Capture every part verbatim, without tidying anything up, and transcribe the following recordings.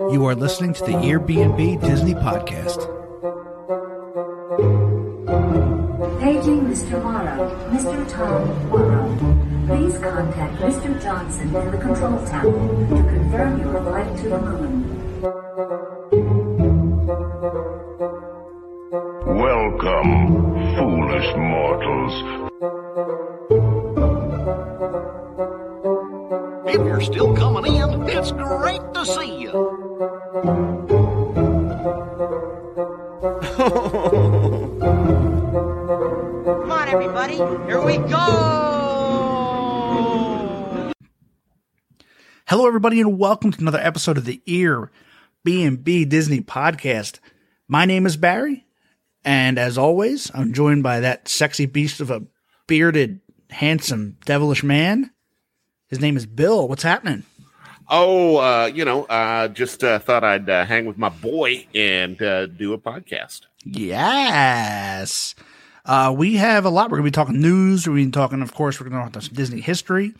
You are listening to the Ear B and B Disney Podcast. Paging Mister Morrow, Mister Tom Morrow. Please contact Mister Johnson in the control tower to confirm your flight to the moon. Welcome, foolish mortals. If you're still coming in, it's great to see you. Come on, everybody. Here we go. Hello, everybody, and welcome to another episode of the Ear B and B Disney Podcast. My name is Barry, and as always, I'm joined by that sexy beast of a bearded, handsome, devilish man. His name is Bill. What's happening? Oh, uh, you know, uh, just uh, thought I'd uh, hang with my boy and uh, do a podcast. Yes. Uh, we have a lot. We're going to be talking news. We're going to be talking, of course, we're going to talk some Disney history.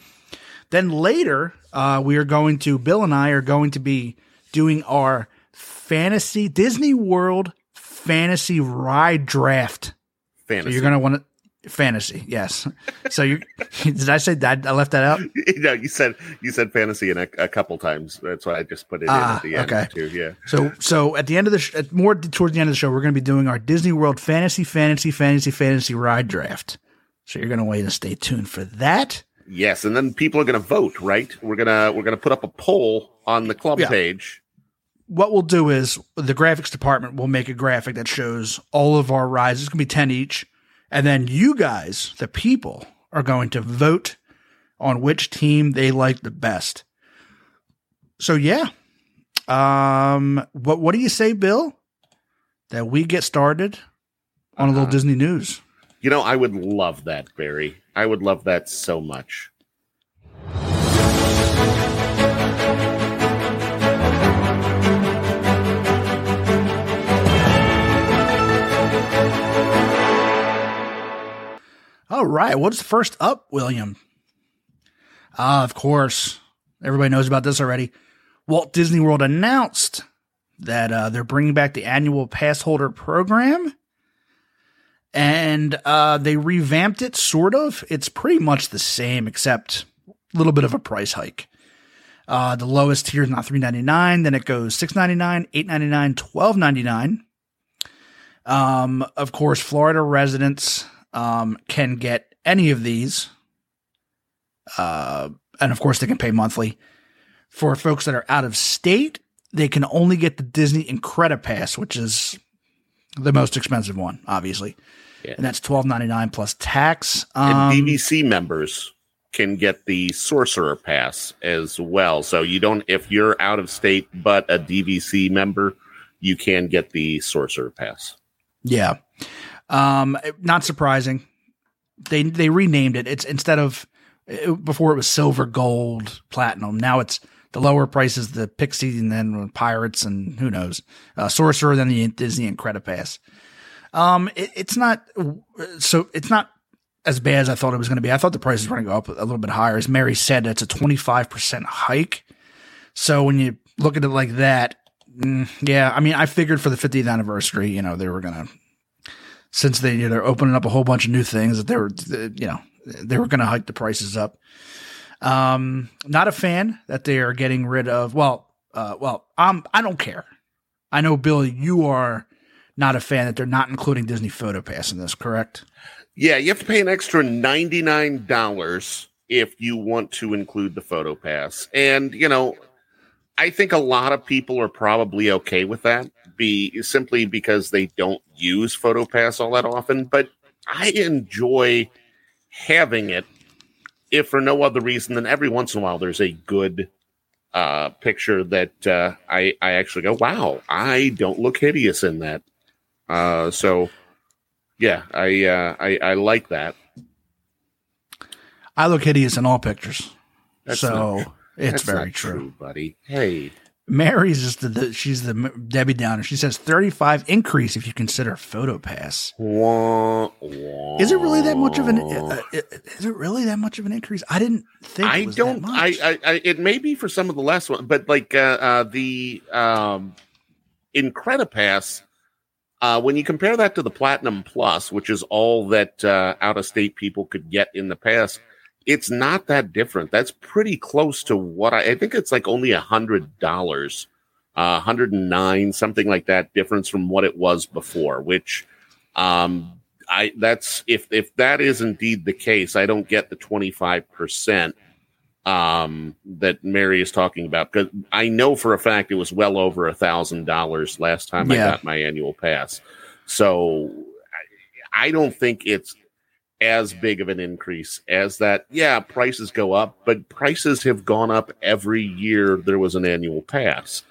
Then later, uh, we are going to, Bill and I are going to be doing our fantasy, Disney World fantasy ride draft. Fantasy. So you're going to want to. Fantasy, yes. So you did I say that I left that out? No, you said you said fantasy in a, a couple times. That's why I just put it ah, in at the end. Okay. Too. Yeah. So so at the end of the sh- at more towards the end of the show, we're going to be doing our Disney World fantasy, fantasy, fantasy, fantasy ride draft. So you're going to wait and stay tuned for that. Yes, and then people are going to vote. Right? We're gonna we're gonna put up a poll on the club yeah. page. What we'll do is the graphics department will make a graphic that shows all of our rides. It's going to be ten each. And then you guys, the people, are going to vote on which team they like the best. So, yeah. Um, what what do you say, Bill, that we get started on uh-huh. a little Disney news? You know, I would love that, Barry. I would love that so much. All right, what's first up, William? Ah, of course, everybody knows about this already. Walt Disney World announced that uh, they're bringing back the annual pass holder program, and uh, they revamped it, sort of. It's pretty much the same, except a little bit of a price hike. Uh, the lowest tier is now three ninety-nine, then it goes six ninety-nine, eight ninety-nine, twelve ninety-nine. Um, of course, Florida residents Um, can get any of these. Uh, and of course, they can pay monthly. For folks that are out of state, they can only get the Disney Incredi-Pass, which is the most expensive one, obviously. Yeah. And that's twelve ninety-nine plus tax. Um, and D V C members can get the Sorcerer Pass as well. So you don't, if you're out of state but a D V C member, you can get the Sorcerer Pass. Yeah. Um, not surprising. They they renamed it. It's instead of it, before it was silver, gold, platinum. Now it's the lower prices, the Pixie, and then Pirates, and who knows, uh, Sorcerer, then the Disney Incredi-Pass. Um, it, it's not so it's not as bad as I thought it was going to be. I thought the prices were going to go up a little bit higher. As Mary said, that's a twenty-five percent hike. So when you look at it like that, mm, yeah, I mean, I figured for the fiftieth anniversary, you know, they were going to. Since they, you know, they're opening up a whole bunch of new things that they were, you know, they were going to hike the prices up. Um, not a fan that they are getting rid of. Well, uh, well, I'm, I don't care. I know, Bill, you are not a fan that they're not including Disney PhotoPass in this, correct? Yeah, you have to pay an extra ninety-nine dollars if you want to include the PhotoPass. And, you know, I think a lot of people are probably okay with that. Be simply because they don't use PhotoPass all that often, but I enjoy having it if for no other reason than every once in a while there's a good uh, picture that uh, I, I actually go, wow, I don't look hideous in that. Uh, so, yeah, I, uh, I I like that. I look hideous in all pictures. That's so not, it's that's very not true. true, buddy. Hey. Mary's just the, the she's the Debbie Downer. She says thirty-five increase if you consider PhotoPass. Wah, wah. Is it really that much of an? Uh, is it really that much of an increase? I didn't think. I it was don't. That much. I, I, I. It may be for some of the last one, but like uh, uh, the um, Incredi-Pass. Uh, when you compare that to the Platinum Plus, which is all that uh, out-of-state people could get in the past, it's not that different. That's pretty close to what I, I think it's like only one hundred dollars, uh, one hundred nine dollars, something like that difference from what it was before, which um, I that's if, if that is indeed the case, I don't get the twenty-five percent um, that Mary is talking about, because I know for a fact it was well over a thousand dollars last time yeah. I got my annual pass. So I, I don't think it's as big of an increase as that. Yeah. Prices go up, but prices have gone up every year. There was an annual pass.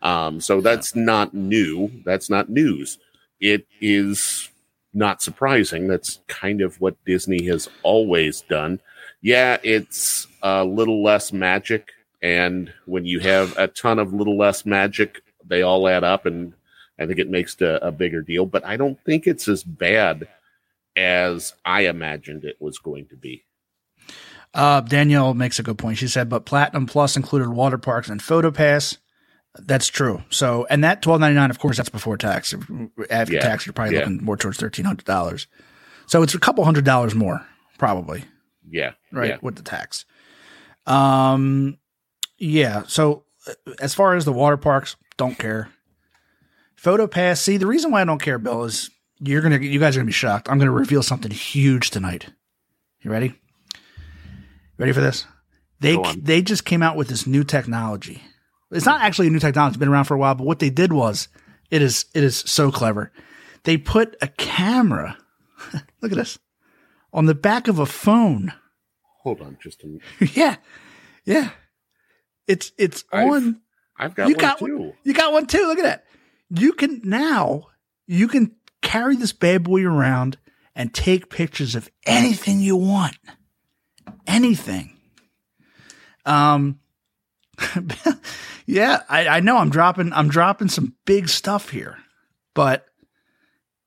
Um, so that's yeah. not new. That's not news. It is not surprising. That's kind of what Disney has always done. Yeah, it's a little less magic, and when you have a ton of little less magic, they all add up, and I think it makes a, a bigger deal. But I don't think it's as bad as I imagined it was going to be. Uh, Danielle makes a good point. She said, but Platinum Plus included water parks and PhotoPass. That's true. So, and that twelve ninety-nine, of course, that's before tax. After yeah. tax, you're probably yeah. looking more towards thirteen hundred dollars. So it's a couple hundred dollars more, probably. Yeah. Right. Yeah. With the tax. Um, yeah. So as far as the water parks, don't care. PhotoPass. See, the reason why I don't care, Bill, is you're going to, you guys are going to be shocked. I'm going to reveal something huge tonight. You ready? Ready for this? They, they just came out with this new technology. It's not actually a new technology. It's been around for a while, but what they did was it is, it is so clever. They put a camera. Look at this. On the back of a phone. Hold on just a minute. yeah. Yeah. It's it's I've, on. I've got you one got, too. You got one too. Look at that. You can now, you can carry this bad boy around and take pictures of anything you want. Anything. Um yeah, I, I know I'm dropping I'm dropping some big stuff here. But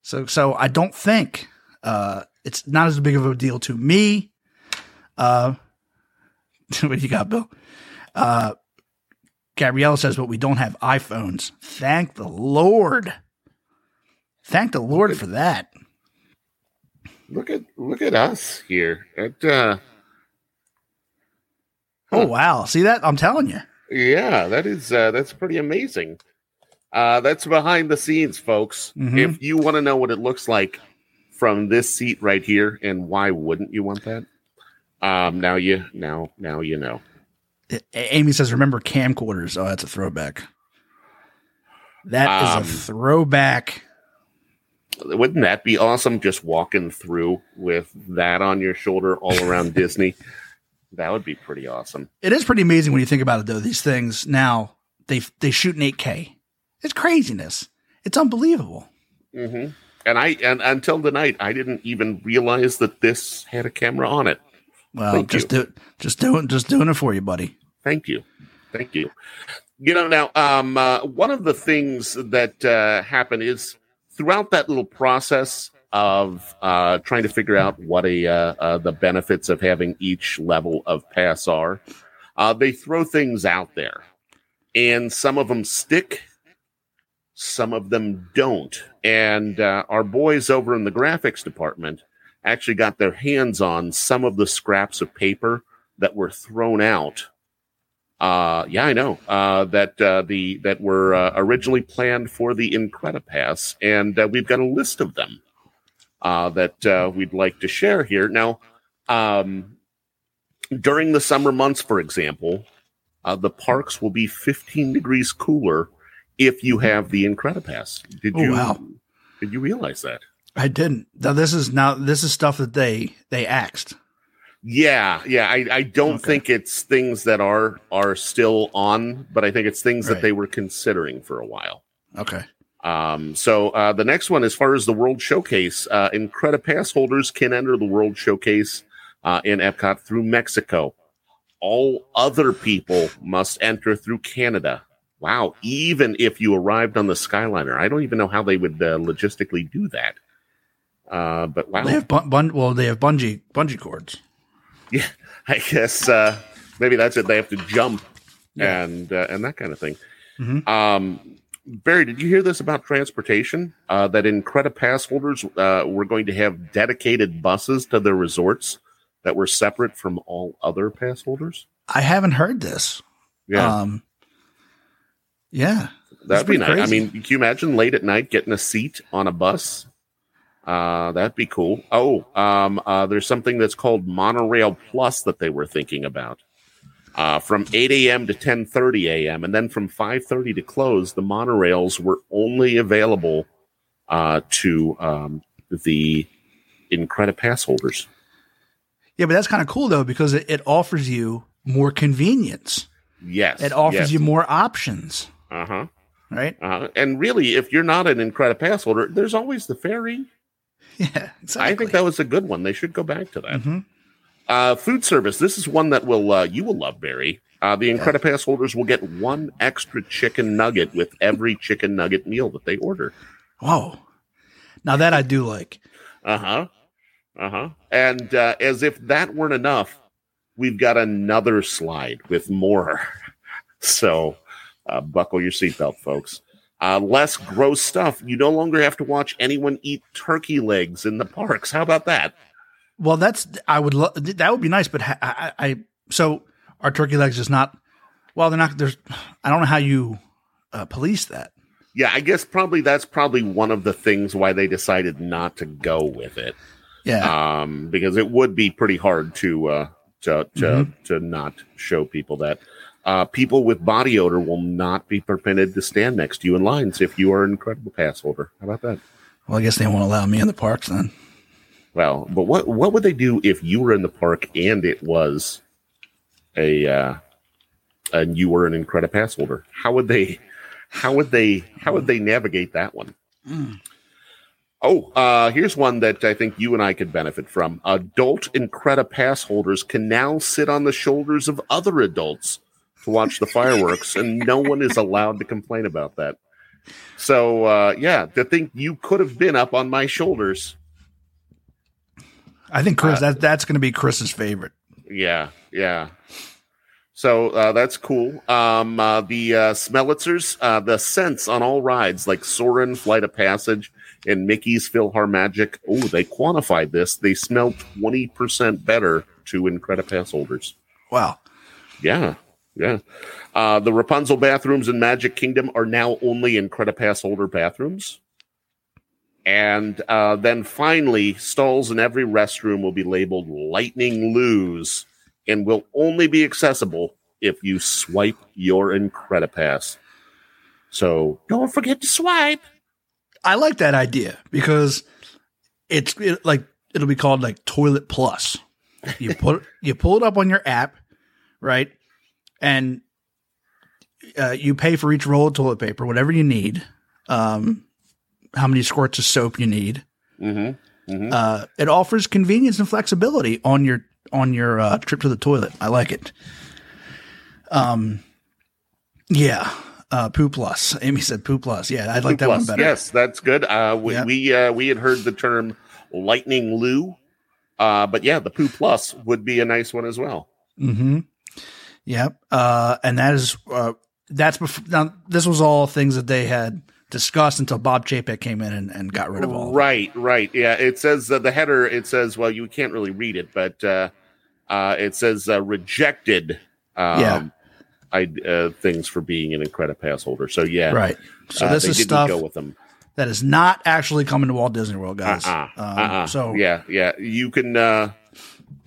so so I don't think uh it's not as big of a deal to me. Uh, what do you got, Bill? Uh, Gabriella says, but we don't have iPhones. Thank the Lord. Thank the Lord at, for that. Look at look at us here. At, uh, huh. Oh, wow. See that? I'm telling you. Yeah, that is uh, that's pretty amazing. Uh, that's behind the scenes, folks. Mm-hmm. If you want to know what it looks like from this seat right here, and why wouldn't you want that? Um, now you, now, now you know. Amy says, "Remember camcorders?" Oh, that's a throwback. That um, is a throwback. Wouldn't that be awesome? Just walking through with that on your shoulder all around Disney. That would be pretty awesome. It is pretty amazing when you think about it, though. These things now they they shoot in eight K. It's craziness. It's unbelievable. Mm-hmm. And I and until the night, I didn't even realize that this had a camera on it. Well, Thank just you. do just doing just doing it for you, buddy. Thank you, thank you. You know, now um, uh, one of the things that uh, happened is throughout that little process of uh, trying to figure out what a uh, uh, the benefits of having each level of pass are, uh, they throw things out there, and some of them stick. Some of them don't. And uh, our boys over in the graphics department actually got their hands on some of the scraps of paper that were thrown out. Uh, yeah, I know uh, that uh, the that were uh, originally planned for the Incredi-Pass. And uh, we've got a list of them uh, that uh, we'd like to share here. Now, um, during the summer months, for example, uh, the parks will be fifteen degrees cooler if you have the Incredi-Pass. Did oh, you wow. did you realize that? I didn't. Now this is now this is stuff that they they axed. Yeah, yeah. I, I don't okay. think it's things that are are still on, but I think it's things right. that they were considering for a while. Okay. Um. So uh, the next one, as far as the World Showcase, uh, Incredi-Pass holders can enter the World Showcase uh, in Epcot through Mexico. All other people must enter through Canada. Wow. Even if you arrived on the Skyliner, I don't even know how they would uh, logistically do that. Uh, but wow. They have bun- bun- well, they have bungee bungee cords. Yeah, I guess uh, maybe that's it. They have to jump yeah. and uh, and that kind of thing. Mm-hmm. Um, Barry, did you hear this about transportation? Uh, that Incredi-Pass holders uh, were going to have dedicated buses to their resorts that were separate from all other pass holders? I haven't heard this. Yeah. Um, yeah. That'd be nice. Crazy. I mean, can you imagine late at night getting a seat on a bus? Uh, that'd be cool. Oh, um, uh, there's something that's called Monorail Plus that they were thinking about. Uh, from eight a.m. to ten thirty a.m. and then from five thirty to close, the monorails were only available uh, to um, the Incredi-Pass holders. Yeah, but that's kind of cool, though, because it, it offers you more convenience. Yes. It offers yes. you more options. Uh-huh. Right? Uh, and really, if you're not an Incredi-Pass holder, there's always the ferry. Yeah, exactly. I think that was a good one. They should go back to that. Mm-hmm. Uh, food service. This is one that will uh, you will love, Barry. Uh, the Incredi-Pass holders will get one extra chicken nugget with every chicken nugget meal that they order. Whoa. Now that I do like. Uh-huh. Uh-huh. And uh, as if that weren't enough, we've got another slide with more. So uh, buckle your seatbelt, folks. Uh, less gross stuff. You no longer have to watch anyone eat turkey legs in the parks. How about that? Well, that's I would lo- that would be nice, but ha- I, I so our turkey legs is not. Well, they're not. There's I don't know how you uh, police that. Yeah, I guess probably that's probably one of the things why they decided not to go with it. Yeah, um, because it would be pretty hard to uh, to to, mm-hmm. to not show people that. Uh, people with body odor will not be permitted to stand next to you in lines if you are an Incredi-Pass holder. How about that? Well, I guess they won't allow me in the parks then. Well, but what what would they do if you were in the park and it was a uh, and you were an Incredi-Pass holder? How would they how would they how would they navigate that one? Mm. Oh, uh, here's one that I think you and I could benefit from. Adult Incredi-Pass holders can now sit on the shoulders of other adults to watch the fireworks, and no one is allowed to complain about that. So, uh, yeah, to think you could have been up on my shoulders. I think Chris, uh, that that's going to be Chris's favorite. Yeah, yeah. So uh, that's cool. Um, uh, the uh, Smelitzers, uh, the scents on all rides like Soarin', Flight of Passage, and Mickey's PhilharMagic. Oh, they quantified this. They smell twenty percent better to Incredi-Pass holders. Wow. Yeah, yeah. Uh, the Rapunzel bathrooms in Magic Kingdom are now only Incredi-Pass holder bathrooms. And uh, then finally, stalls in every restroom will be labeled Lightning Loos and will only be accessible if you swipe your Incredi-Pass. So don't forget to swipe. I like that idea because it's it, like it'll be called like Toilet Plus. You put you pull it up on your app, right? And uh, you pay for each roll of toilet paper, whatever you need. Um, how many squirts of soap you need. Mm-hmm, mm-hmm. Uh, it offers convenience and flexibility on your, on your uh, trip to the toilet. I like it. Um, yeah. Uh, Poo Plus. Amy said Poo Plus. Yeah. I'd like Poo that Plus. One better. Yes. That's good. Uh, we, yeah. we, uh, we had heard the term Lightning Loo. Uh, but yeah, the Poo Plus would be a nice one as well. Mm-hmm. Yeah. Uh, and that is, uh, that's before now. This was all things that they had discussed until Bob Chapek came in and, and got rid of all. Right, of right. Yeah, it says uh, the header, it says, well, you can't really read it, but uh, uh, it says uh, rejected um, yeah. I, uh, things for being an Incredi-Pass holder. So, yeah. Right. So uh, this is stuff go with them. That is not actually coming to Walt Disney World, guys. Uh-uh, um, uh-uh. So yeah, yeah. You can, uh,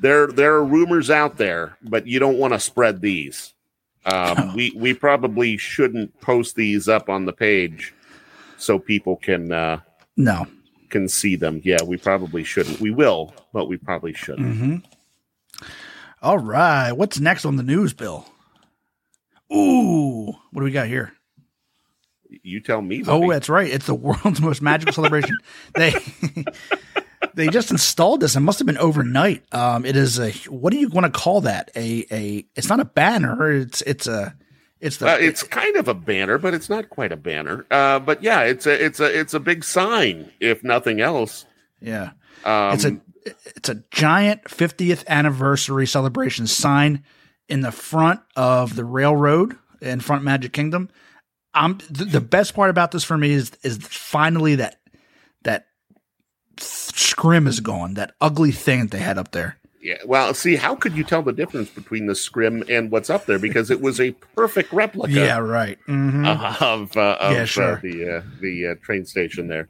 there, there are rumors out there, but you don't want to spread these. Um, oh. we, we probably shouldn't post these up on the page. So people can uh, no can see them. Yeah, we probably shouldn't. We will, but we probably shouldn't. Mm-hmm. All right. What's next on the news, Bill? Ooh, what do we got here? You tell me. Oh, that's right. It's the world's most magical celebration. They they just installed this. It must have been overnight. Um, it is a what do you want to call that? A a it's not a banner. It's it's a It's the, uh, it's, it's kind of a banner, but it's not quite a banner. Uh, but yeah, it's a it's a it's a big sign, if nothing else. Yeah, um, it's a it's a giant fiftieth anniversary celebration sign in the front of the railroad in front of Magic Kingdom. I'm th- the best part about this for me is is finally that that scrim is gone. That ugly thing that they had up there. Yeah, well, see, how could you tell the difference between the scrim and what's up there? Because it was a perfect replica. Yeah, right. Mm-hmm. Of, uh, of yeah, sure. uh, the uh, the uh, train station there.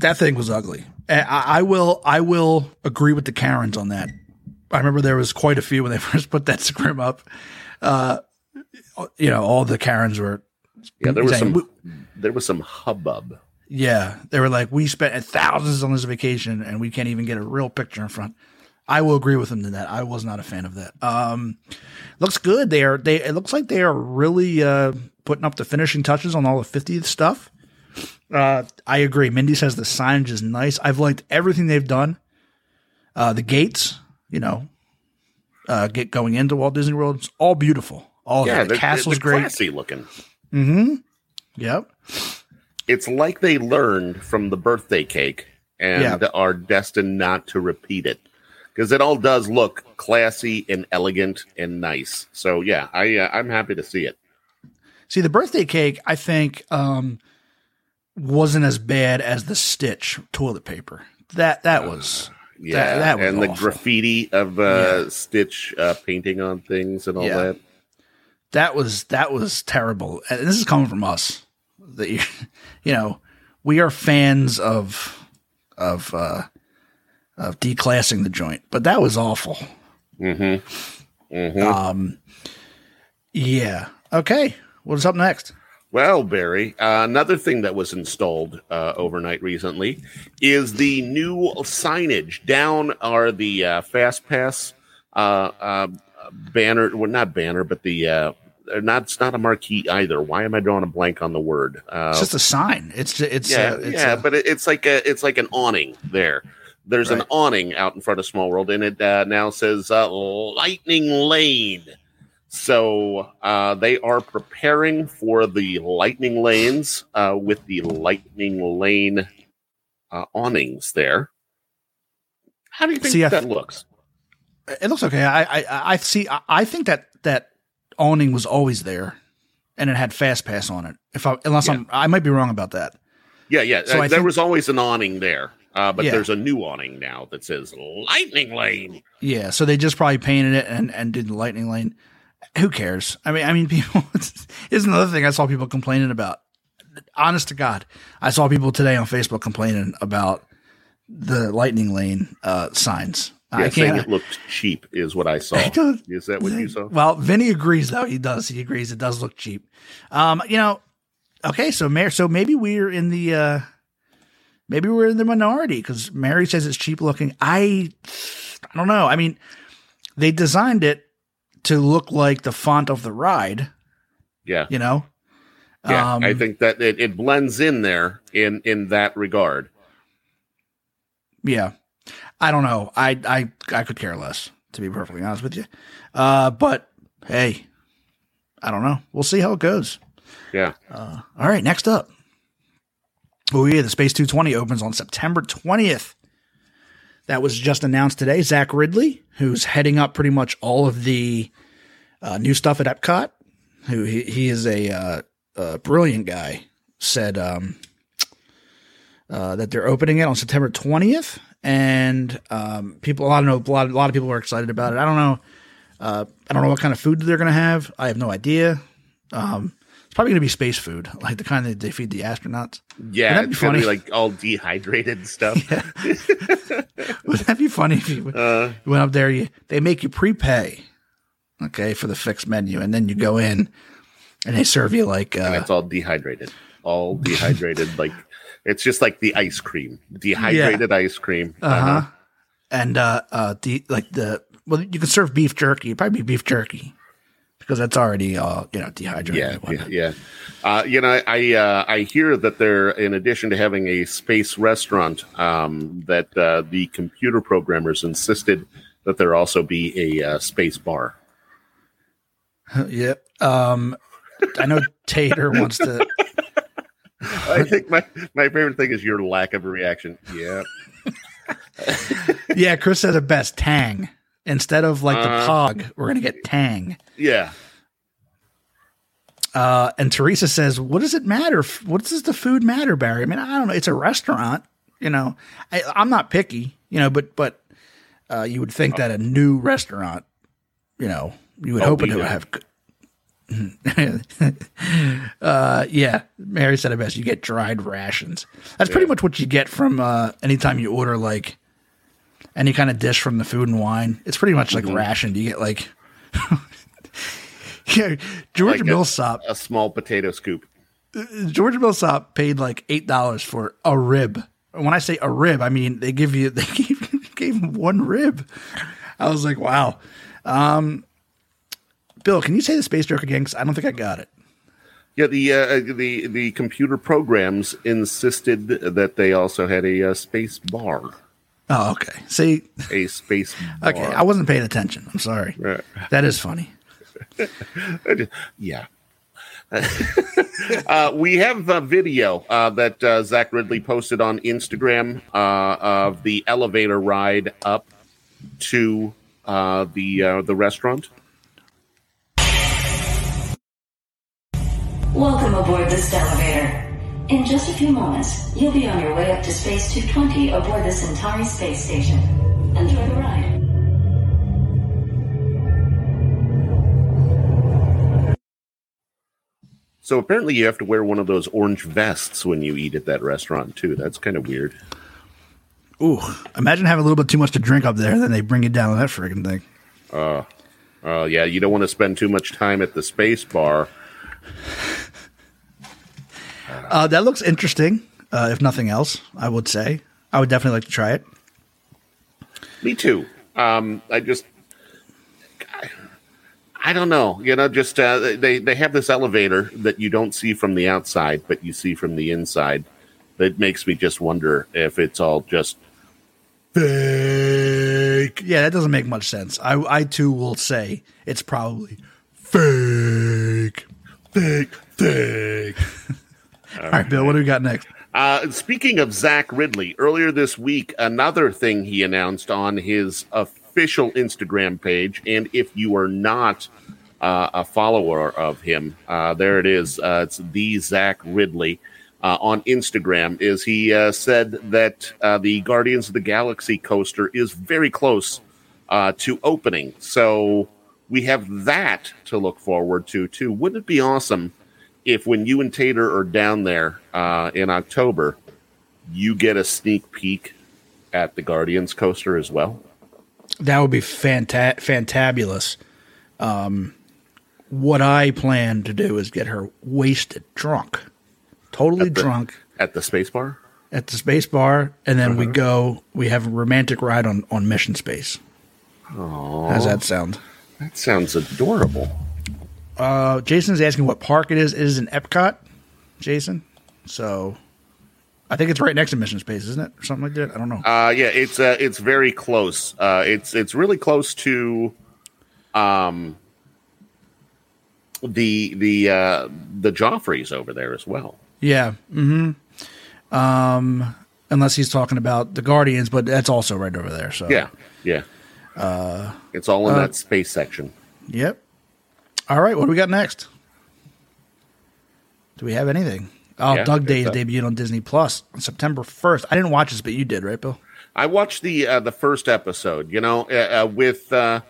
That thing was ugly. I, I will I will agree with the Karens on that. I remember there was quite a few when they first put that scrim up. Uh, you know, all the Karens were. Yeah, there was saying, some. There was some hubbub. Yeah, they were like, we spent thousands on this vacation, and we can't even get a real picture in front. I will agree with him in that. I was not a fan of that. Um, looks good. They are. They. It looks like they are really uh, putting up the finishing touches on all the fiftieth stuff. Uh, I agree. Mindy says the signage is nice. I've liked everything they've done. Uh, the gates, you know, uh, get going into Walt Disney World. It's all beautiful. All yeah, the castle's great. Classy looking. Mm-hmm. Yep. It's like they learned from the birthday cake and yeah. are destined not to repeat it. Because it all does look classy and elegant and nice. So, yeah, I, uh, I'm happy to see it. See, the birthday cake, I think, um, wasn't as bad as the Stitch toilet paper. That that was uh, yeah, that, that was and awful. The graffiti of uh, yeah. Stitch uh, painting on things and all yeah. that. That was that was terrible. And this is coming from us. The, you know, we are fans of of. Uh, Of declassing the joint, but that was awful. Mm-hmm. Mm-hmm. Um. Yeah. Okay. What's up next? Well, Barry, uh, another thing that was installed uh, overnight recently is the new signage down are the uh, Fast Pass uh, uh, banner. Well, not banner, but the uh, not. It's not a marquee either. Why am I drawing a blank on the word? Uh, it's just a sign. It's it's yeah, uh, it's yeah. A, but it's like a it's like an awning there. There's right. an awning out in front of Small World, and it uh, now says uh, Lightning Lane. So uh, they are preparing for the Lightning Lanes uh, with the Lightning Lane uh, awnings there. How do you think see, that th- looks? It looks okay. I I, I see. I, I think that that awning was always there, and it had Fast Pass on it. If I, unless yeah. I'm, I might be wrong about that. Yeah, yeah. So uh, there think- was always an awning there. Uh, but yeah. there's a new awning now that says Lightning Lane. Yeah, so they just probably painted it and, and did the Lightning Lane. Who cares? I mean, I mean, people. Here's another thing I saw people complaining about. Honest to God, I saw people today on Facebook complaining about the Lightning Lane uh, signs. Yeah, I can't. It looked cheap, is what I saw. Is that what you saw? Well, Vinny agrees, though. He does. He agrees. It does look cheap. Um, you know. Okay, so Mayor. So maybe we're in the. Uh, Maybe we're in the minority because Mary says it's cheap looking. I, I don't know. I mean, they designed it to look like the font of the ride. Yeah. You know? Yeah. Um, I think that it, it blends in there in, in that regard. Yeah. I don't know. I, I, I could care less, to be perfectly honest with you. Uh, but hey, I don't know. We'll see how it goes. Yeah. Uh, all right. Next up. Oh, yeah, the Space two twenty opens on September twentieth. That was just announced today. Zach Ridley, who's heading up pretty much all of the uh, new stuff at Epcot, who he, he is a, uh, a brilliant guy, said um, uh, that they're opening it on September twentieth. And um, people, I don't know, a lot, a lot of people are excited about it. I don't know. Uh, I don't know what kind of food they're going to have. I have no idea. Um Probably gonna be space food, like the kind that they feed the astronauts. Yeah, that'd be funny. Be like all dehydrated and stuff. Yeah. Would that be funny if you uh, went up there? You they make you prepay, okay, for the fixed menu, and then you go in and they serve you like uh, and it's all dehydrated, all dehydrated. Like it's just like the ice cream, dehydrated yeah. ice cream. Uh-huh. Uh-huh. And uh, uh, the like the well, you can serve beef jerky. It'd probably be beef jerky. Because that's already, uh, you know, dehydrated. Yeah, yeah, yeah. Uh, you know, I uh, I hear that they're, in addition to having a space restaurant, um, that uh, the computer programmers insisted that there also be a uh, space bar. Yeah. Um, I know Tater wants to. I think my, my favorite thing is your lack of a reaction. Yeah. Yeah, Chris said it best. Tang. Instead of like the uh, pog, we're going to get tang. Yeah. Uh, and Teresa says, what does it matter? What does the food matter, Barry? I mean, I don't know. It's a restaurant. You know, I, I'm not picky, you know, but but uh, you would think oh. that a new restaurant, you know, you would oh, hope it would have. uh, yeah, Mary said it best. You get dried rations. That's yeah. pretty much what you get from uh, anytime you order like any kind of dish from the Food and Wine. It's pretty much like mm-hmm. rationed. You get like yeah, George like Millsop. A, a small potato scoop. George Millsop paid like eight dollars for a rib. When I say a rib, I mean they give you they gave, gave him one rib. I was like, wow. Um, Bill, can you say the space joke again? Because I don't think I got it. Yeah, the uh, the the computer programs insisted that they also had a uh, space bar. Oh, okay. See, a space bar. Okay, I wasn't paying attention. I'm sorry. Right. That is funny. Yeah. uh, we have a video uh, that uh, Zach Ridley posted on Instagram uh, of the elevator ride up to uh, the uh, the restaurant. Welcome aboard this elevator. In just a few moments, you'll be on your way up to Space two twenty aboard the Centauri space station. Enjoy the ride. So apparently you have to wear one of those orange vests when you eat at that restaurant, too. That's kind of weird. Ooh, imagine having a little bit too much to drink up there, and then they bring you down on that freaking thing. Uh, uh, yeah, you don't want to spend too much time at the space bar. Uh, that looks interesting, uh, if nothing else, I would say. I would definitely like to try it. Me too. Um, I just... I don't know, you know, just uh, they, they have this elevator that you don't see from the outside, but you see from the inside. That makes me just wonder if it's all just fake. Yeah, that doesn't make much sense. I, I too will say it's probably fake, fake, fake. All right, Bill, what do we got next? Uh, speaking of Zach Ridley, earlier this week, another thing he announced on his uh, official Instagram page, and if you are not uh, a follower of him, uh, there it is. Uh, it's the Zach Ridley uh, on Instagram. Is he uh, said that uh, the Guardians of the Galaxy coaster is very close uh, to opening, so we have that to look forward to too. Wouldn't it be awesome if when you and Tater are down there uh, in October, you get a sneak peek at the Guardians coaster as well? That would be fanta- fantabulous. Um, what I plan to do is get her wasted, drunk, totally at the, drunk. At the space bar? At the space bar. And then uh-huh. we go, we have a romantic ride on, on Mission Space. Aww. How's that sound? That sounds adorable. Uh, Jason's asking what park it is. It is in Epcot, Jason. So... I think it's right next to Mission Space, isn't it? Or something like that. I don't know. Uh, yeah, it's uh, it's very close. Uh, it's it's really close to, um, the the uh, the Joffreys over there as well. Yeah. Mm-hmm. Um, unless he's talking about the Guardians, but that's also right over there. So yeah, yeah. Uh, it's all in uh, that space section. Yep. All right. What do we got next? Do we have anything? Oh, yeah, Doug Day is debuted on Disney Plus on September first. I didn't watch this, but you did, right, Bill? I watched the uh, the first episode. You know, uh, uh, with uh,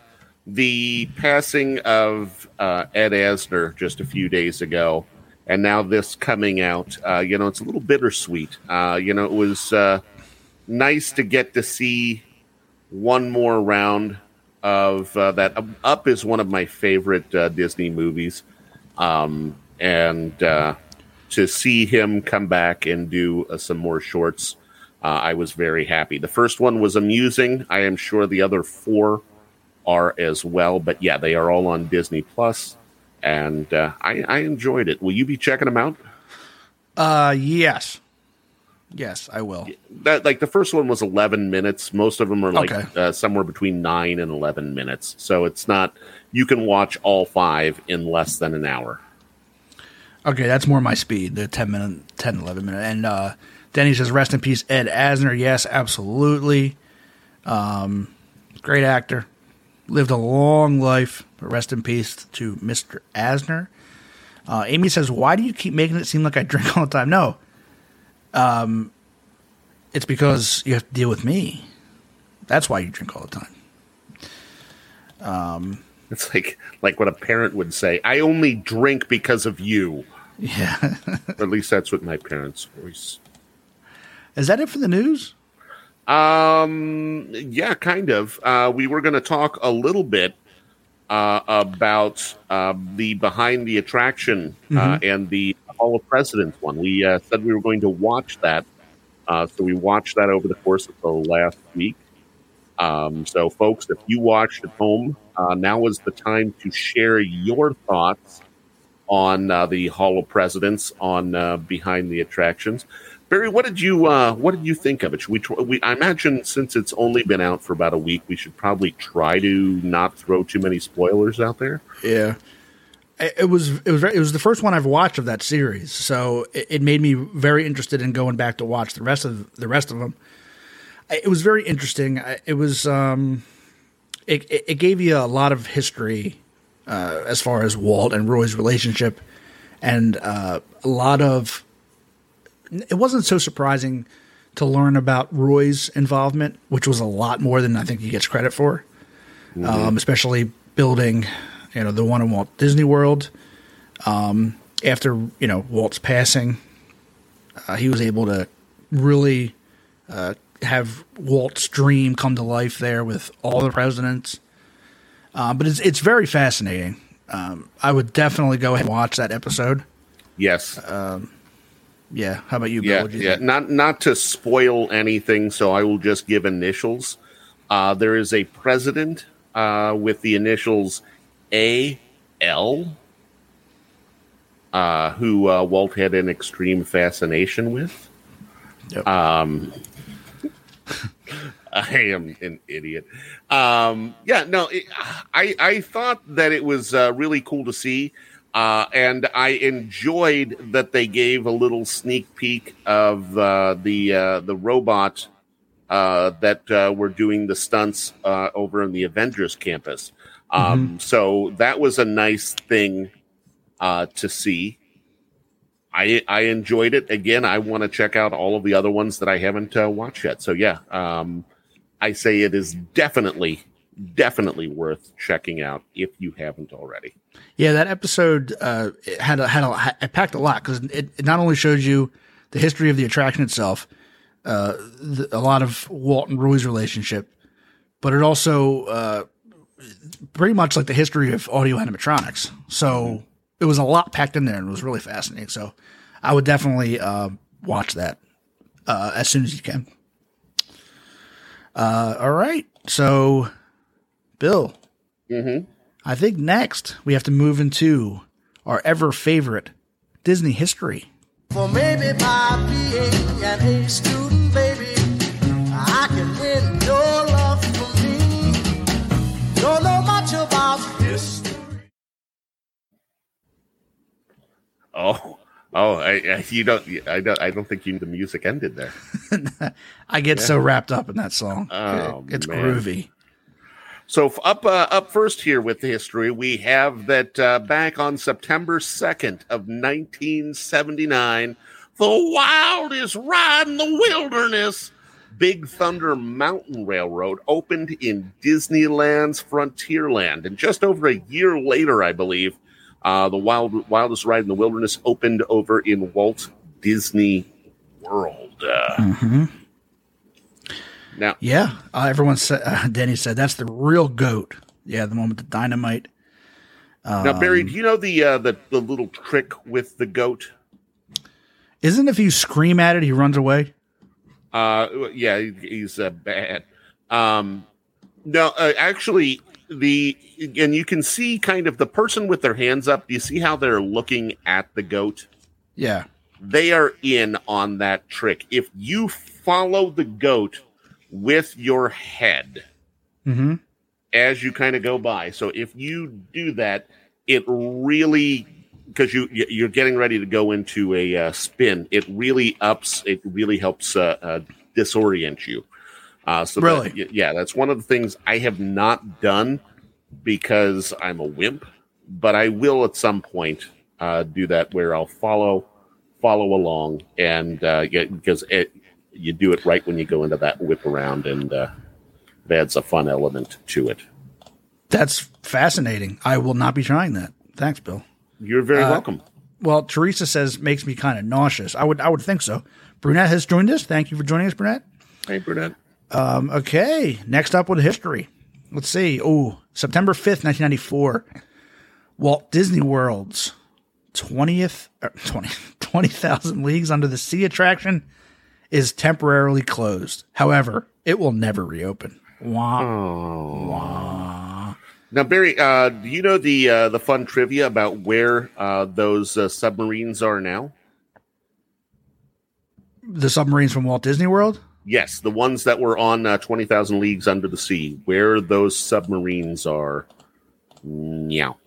the passing of uh, Ed Asner just a few days ago, and now this coming out, uh, you know, it's a little bittersweet. Uh, you know, it was uh, nice to get to see one more round of uh, that. Up is one of my favorite uh, Disney movies, um, and... Uh, to see him come back and do uh, some more shorts, uh, I was very happy. The first one was amusing. I am sure the other four are as well. But yeah, they are all on Disney Plus, and uh, I, I enjoyed it. Will you be checking them out? Uh, yes, yes, I will. That like the first one was eleven minutes. Most of them are like okay. uh, somewhere between nine and eleven minutes. So it's not you can watch all five in less than an hour. Okay, that's more my speed, the ten minute, ten, eleven minute. And uh, Denny says, rest in peace, Ed Asner. Yes, absolutely. Um, great actor. Lived a long life. But rest in peace to Mister Asner. Uh, Amy says, why do you keep making it seem like I drink all the time? No. Um, it's because you have to deal with me. That's why you drink all the time. Um, it's like like what a parent would say. I only drink because of you. Yeah. At least that's what my parents always. Is that it for the news? Um. Yeah, kind of. Uh, we were going to talk a little bit uh, about uh, the behind the attraction mm-hmm. uh, and the Hall of Presidents one. We uh, said we were going to watch that. Uh, so we watched that over the course of the last week. Um, so, folks, if you watched at home, uh, now is the time to share your thoughts on uh, the Hall of Presidents, on uh, Behind the Attractions. Barry, what did you uh, what did you think of it? Should we, tr- we? I imagine since it's only been out for about a week, we should probably try to not throw too many spoilers out there. Yeah, it was it was it was the first one I've watched of that series, so it, it made me very interested in going back to watch the rest of the rest of them. It was very interesting. It was, um, it, it, it gave you a lot of history uh, as far as Walt and Roy's relationship, and uh, a lot of. It wasn't so surprising to learn about Roy's involvement, which was a lot more than I think he gets credit for, mm-hmm. um, especially building, you know, the one in Walt Disney World. Um, after you know Walt's passing, uh, he was able to really. Uh, have Walt's dream come to life there with all the presidents. Uh, but it's it's very fascinating. Um, I would definitely go ahead and watch that episode. Yes. Um, yeah. How about you, Bill? Yeah, What'd you yeah. think? Not, not to spoil anything, so I will just give initials. Uh, there is a president uh, with the initials A L uh, who uh, Walt had an extreme fascination with. Yep. Um I am an idiot. Um, yeah, no, it, I, I thought that it was uh, really cool to see. Uh, and I enjoyed that they gave a little sneak peek of uh, the uh, the robot uh, that uh, were doing the stunts uh, over in the Avengers campus. Um, mm-hmm. So that was a nice thing uh, to see. I, I enjoyed it. Again, I want to check out all of the other ones that I haven't uh, watched yet. So, yeah, um, I say it is definitely, definitely worth checking out if you haven't already. Yeah, that episode uh, it had a, had a, it packed a lot because it, it not only shows you the history of the attraction itself, uh, the, a lot of Walt and Roy's relationship, but it also uh, pretty much like the history of audio animatronics. So – it was a lot packed in there, and it was really fascinating. So I would definitely uh, watch that uh, as soon as you can. Uh, all right. So, Bill, mm-hmm. I think next we have to move into our ever-favorite Disney history. For maybe by being an A student, baby, I can win your love for me. Don't know much about history. Oh, oh! I, I you don't. I don't. I don't think you. The music ended there. I get yeah. so wrapped up in that song. Oh, it's man. groovy. So up, uh, up first here with the history, we have that uh, back on September second of nineteen seventy nine, the wildest ride in the wilderness, Big Thunder Mountain Railroad, opened in Disneyland's Frontierland, and just over a year later, I believe. Uh, the wild, wildest ride in the wilderness opened over in Walt Disney World. Uh, mm-hmm. Now, yeah, uh, everyone said. Uh, Denny said that's the real goat. Yeah, the one with the dynamite. Um, now, Barry, do you know the uh, the the little trick with the goat? Isn't if you scream at it, he runs away? Uh, yeah, he's uh, bad. Um, no, uh, actually. The and you can see kind of the person with their hands up. Do you see how they're looking at the goat? Yeah. They are in on that trick. If you follow the goat with your head mm-hmm. as you kind of go by. So if you do that, it really because you you're getting ready to go into a uh, spin, it really ups. It really helps uh, uh, disorient you. Uh, so really, that, yeah, that's one of the things I have not done because I'm a wimp, but I will at some point uh, do that where I'll follow follow along and uh, yeah, because it, you do it right when you go into that whip around, and uh, it adds a fun element to it. That's fascinating. I will not be trying that. Thanks, Bill. You're very uh, welcome. Well, Teresa says, makes me kind of nauseous. I would I would think so. Brunette has joined us. Thank you for joining us, Brunette. Hey, Brunette. Um, okay. Next up with history. Let's see. Oh, September fifth, nineteen ninety-four. Walt Disney World's twentieth, twenty, twenty thousand Leagues Under the Sea attraction is temporarily closed. However, it will never reopen. Wah, oh. wah. Now, Barry, uh, do you know the uh, the fun trivia about where uh, those uh, submarines are now? The submarines from Walt Disney World? Yes, the ones that were on uh, twenty thousand Leagues Under the Sea. Where those submarines are? Meow.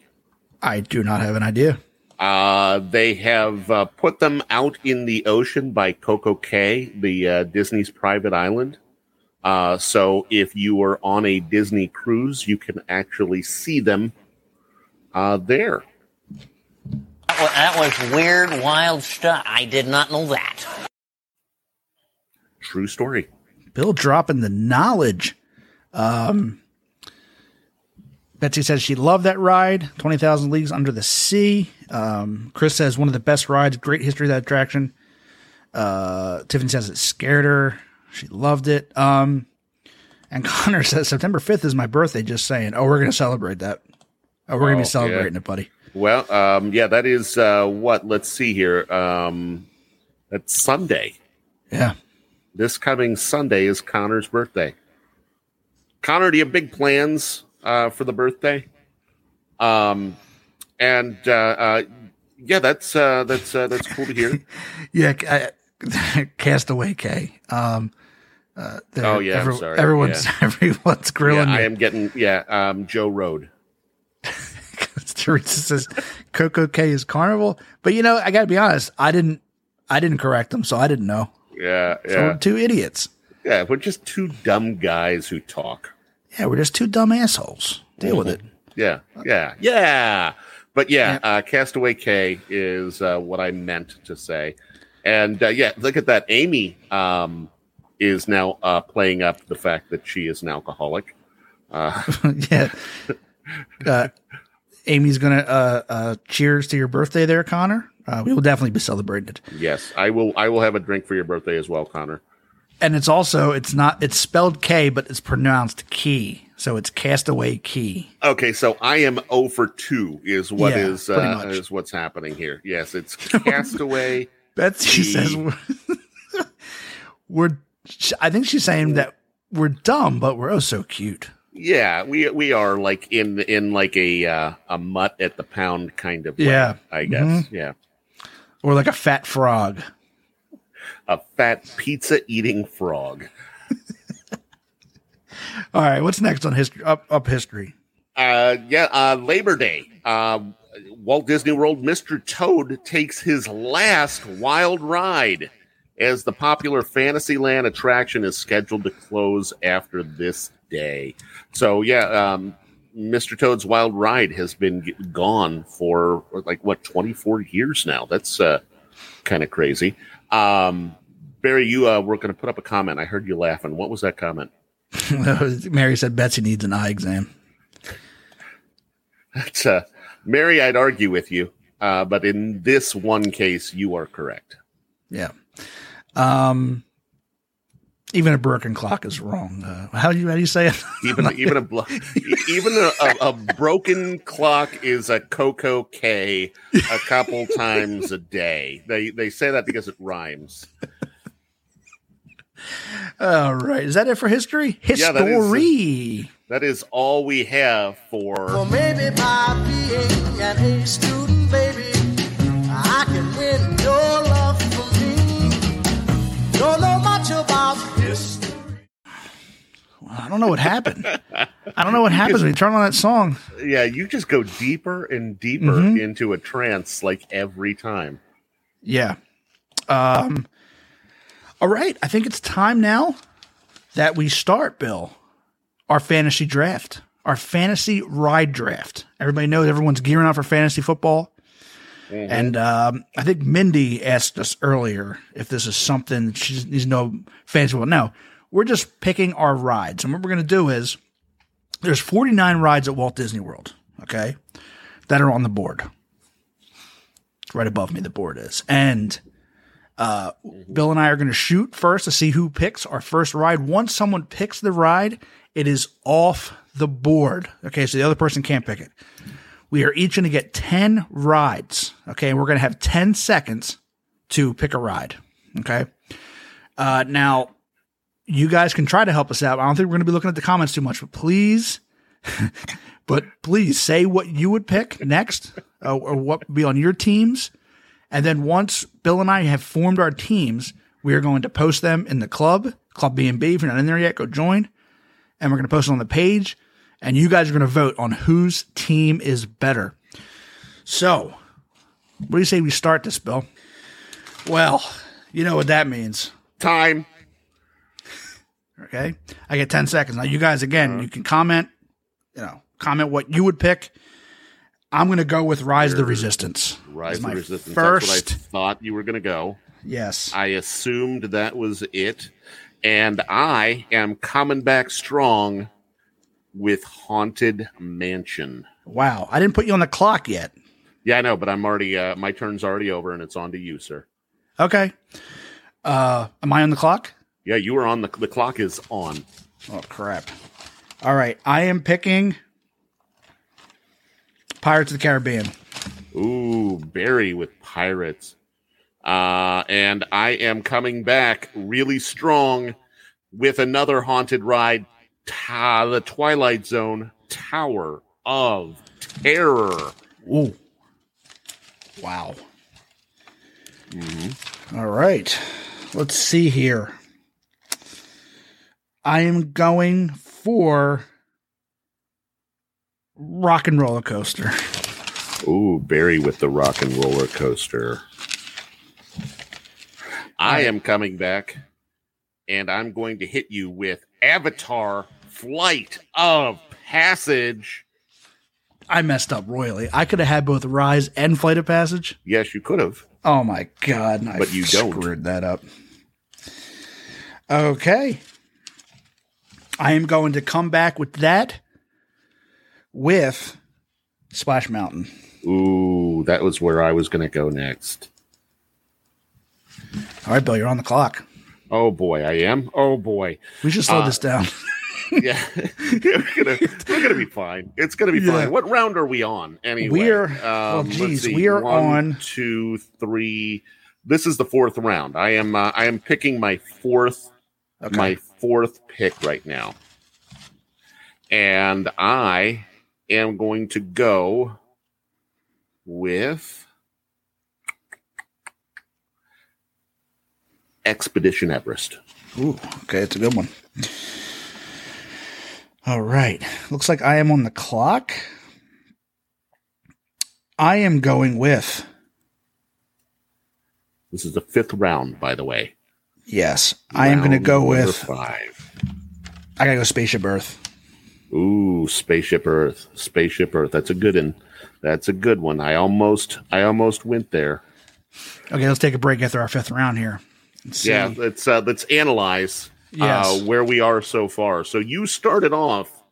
I do not have an idea. Uh, they have uh, put them out in the ocean by Castaway Cay, the uh, Disney's private island. Uh, so if you are on a Disney cruise, you can actually see them uh, there. That was weird, wild stuff. I did not know that. True story. Bill dropping the knowledge. Um, Betsy says she loved that ride, twenty thousand Leagues Under the Sea. Um, Chris says one of the best rides, great history of that attraction. Uh, Tiffany says it scared her. She loved it. Um, and Connor says September fifth is my birthday. Just saying. Oh, we're going to celebrate that. Oh, we're oh, going to be celebrating yeah. it, buddy. Well, um, yeah, that is uh, what? Let's see here. Um, that's Sunday. Yeah. This coming Sunday is Connor's birthday. Connor, do you have big plans uh, for the birthday? Um, and uh, uh, yeah, that's uh, that's uh, that's cool to hear. yeah. I, Castaway Cay. Um, uh, oh yeah, every, I'm sorry. Everyone's yeah. everyone's grilling. Yeah, I am getting yeah. Um, Joe Road. Teresa says Coco K is Carnival, but you know I got to be honest. I didn't I didn't correct them, so I didn't know. Yeah, yeah. So we're two idiots. Yeah, we're just two dumb guys who talk. Yeah, we're just two dumb assholes. Deal mm-hmm. with it. Yeah, yeah, yeah. But yeah, yeah. Uh, Castaway Cay is uh, what I meant to say. And uh, yeah, look at that. Amy um, is now uh, playing up the fact that she is an alcoholic. Uh, yeah. Uh, Amy's going to uh, uh, cheers to your birthday there, Connor. Uh, we will definitely be celebrating it. Yes, I will. I will have a drink for your birthday as well, Connor. And it's also it's not it's spelled K, but it's pronounced Key. So it's Castaway Cay. Okay, so I am oh for two is what yeah, is uh, is what's happening here. Yes, it's Castaway. Betsy says we're, we're I think she's saying that we're dumb, but we're oh so cute. Yeah, we we are like in in like a uh, a mutt at the pound kind of way, yeah, I guess. Mm-hmm. Yeah. Or like a fat frog. A fat pizza eating frog. All right, what's next on history up up history? Uh yeah, uh Labor Day. Um uh, Walt Disney World, Mister Toad takes his last wild ride as the popular Fantasyland attraction is scheduled to close after this day. So, yeah, um, Mister Toad's Wild Ride has been gone for, like, what, twenty-four years now? That's uh, kind of crazy. Um, Barry, you uh, were going to put up a comment. I heard you laughing. What was that comment? Mary said Betsy needs an eye exam. That's a... Uh, Mary, I'd argue with you, uh, but in this one case, you are correct. Yeah. Um, even a broken clock is wrong. Uh, how do you how do you say it? Even even a blo- even a, a, a broken clock is a Coco K a couple times a day. They they say that because it rhymes. All right, is that it for history? History. Yeah, that is, that is all we have for. Well, maybe by being an A student, baby, I can win your love for me. Don't know much about history. Well, I don't know what happened. I don't know what happens when you turn on that song. Yeah, you just go deeper and deeper mm-hmm. into a trance like every time. Yeah. Um. All right. I think it's time now that we start, Bill, our fantasy draft, our fantasy ride draft. Everybody knows everyone's gearing up for fantasy football. Mm-hmm. And um, I think Mindy asked us earlier if this is something she needs to know fantasy football. No, we're just picking our rides. And what we're going to do is there's forty-nine rides at Walt Disney World, okay, that are on the board. It's right above me, the board is. And uh, Bill and I are going to shoot first to see who picks our first ride. Once someone picks the ride, it is off the board, okay, so the other person can't pick it. We are each going to get ten rides, okay, and we're going to have ten seconds to pick a ride, okay? Uh, now, you guys can try to help us out. I don't think we're going to be looking at the comments too much, but please, but please say what you would pick next uh, or what would be on your teams. And then once Bill and I have formed our teams, we are going to post them in the club, Club B and B. If you're not in there yet, go join. And we're going to post it on the page. And you guys are going to vote on whose team is better. So, what do you say we start this, Bill? Well, you know what that means. Time. Okay. I get ten seconds. Now, you guys, again, uh-huh. you can comment, you know, comment what you would pick. I'm going to go with Rise of the Resistance. Rise of the Resistance. First. That's what I thought you were going to go. Yes. I assumed that was it. And I am coming back strong with Haunted Mansion. Wow. I didn't put you on the clock yet. Yeah, I know, but I'm already, uh, my turn's already over and it's on to you, sir. Okay. Uh, am I on the clock? Yeah, you were on the, the clock is on. Oh, crap. All right. I am picking Pirates of the Caribbean. Ooh, Barry with Pirates. Uh, and I am coming back really strong with another haunted ride. Ta- the Twilight Zone Tower of Terror. Ooh. Wow. Mm-hmm. All right. Let's see here. I am going for Rock and Roller Coaster. Ooh, Barry with the Rock and Roller Coaster. I am coming back, and I'm going to hit you with Avatar Flight of Passage. I messed up royally. I could have had both Rise and Flight of Passage. Yes, you could have. Oh, my God. But I you don't. Screwed that up. Okay. I am going to come back with that with Splash Mountain. Ooh, that was where I was going to go next. All right, Bill, you're on the clock. Oh, boy, I am. Oh, boy. We should slow uh, this down. Yeah. We're going to be fine. It's going to be yeah. fine. What round are we on anyway? We are, um, well, geez, we are One, on. two, three. This is the fourth round. I am uh, I am picking my fourth, okay. my fourth pick right now. And I am going to go with Expedition Everest. Ooh, okay, it's a good one. All right. Looks like I am on the clock. I am going with... This is the fifth round, by the way. Yes. Round I am going to go with... Five. I got to go Spaceship Earth. Ooh, Spaceship Earth. Spaceship Earth. That's a good one. That's a good one. I almost, I almost went there. Okay, let's take a break after our fifth round here. See. Yeah, let's uh, let's analyze yes. uh, where we are so far. So you started off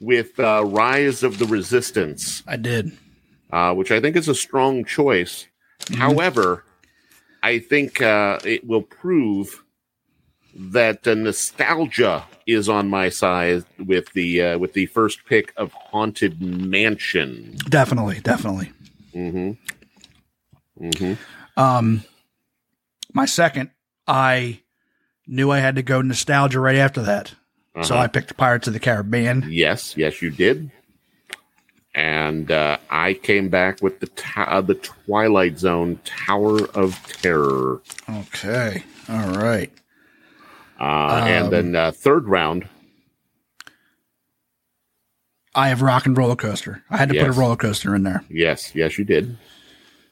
with uh, Rise of the Resistance. I did, uh, which I think is a strong choice. Mm-hmm. However, I think uh, it will prove that uh, nostalgia is on my side with the uh, with the first pick of Haunted Mansion. Definitely, definitely. Mm-hmm. Mm-hmm. Um, my second. I knew I had to go nostalgia right after that. Uh-huh. So I picked Pirates of the Caribbean. Yes, yes, you did. And uh, I came back with the ta- the Twilight Zone Tower of Terror. Okay, all right. Uh, um, and then uh, third round. I have Rock and Roller Coaster. I had to yes. put a roller coaster in there. Yes, yes, you did.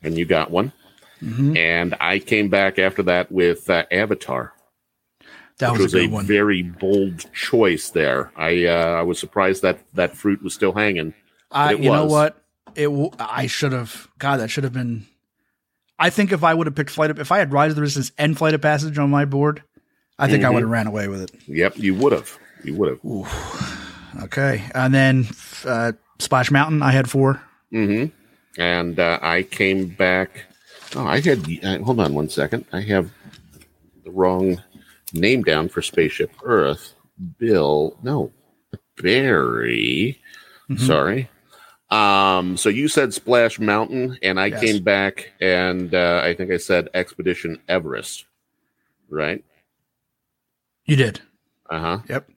And you got one. Mm-hmm. And I came back after that with uh, Avatar. That was, was a, good a one. Very bold choice there. I uh, I was surprised that that fruit was still hanging. Uh, it you was. know what? It w- I should have. God, that should have been. I think if I would have picked Flight of, if I had Rise of the Resistance and Flight of Passage on my board, I think mm-hmm. I would have ran away with it. Yep, you would have. You would have. Okay, and then uh, Splash Mountain. I had four. Mm-hmm. And uh, I came back. Oh, I had. Uh, hold on one second. I have the wrong name down for Spaceship Earth. Bill, no, Barry. Mm-hmm. Sorry. Um. So you said Splash Mountain, and I yes. came back, and uh, I think I said Expedition Everest. Right. You did. Uh huh. Yep.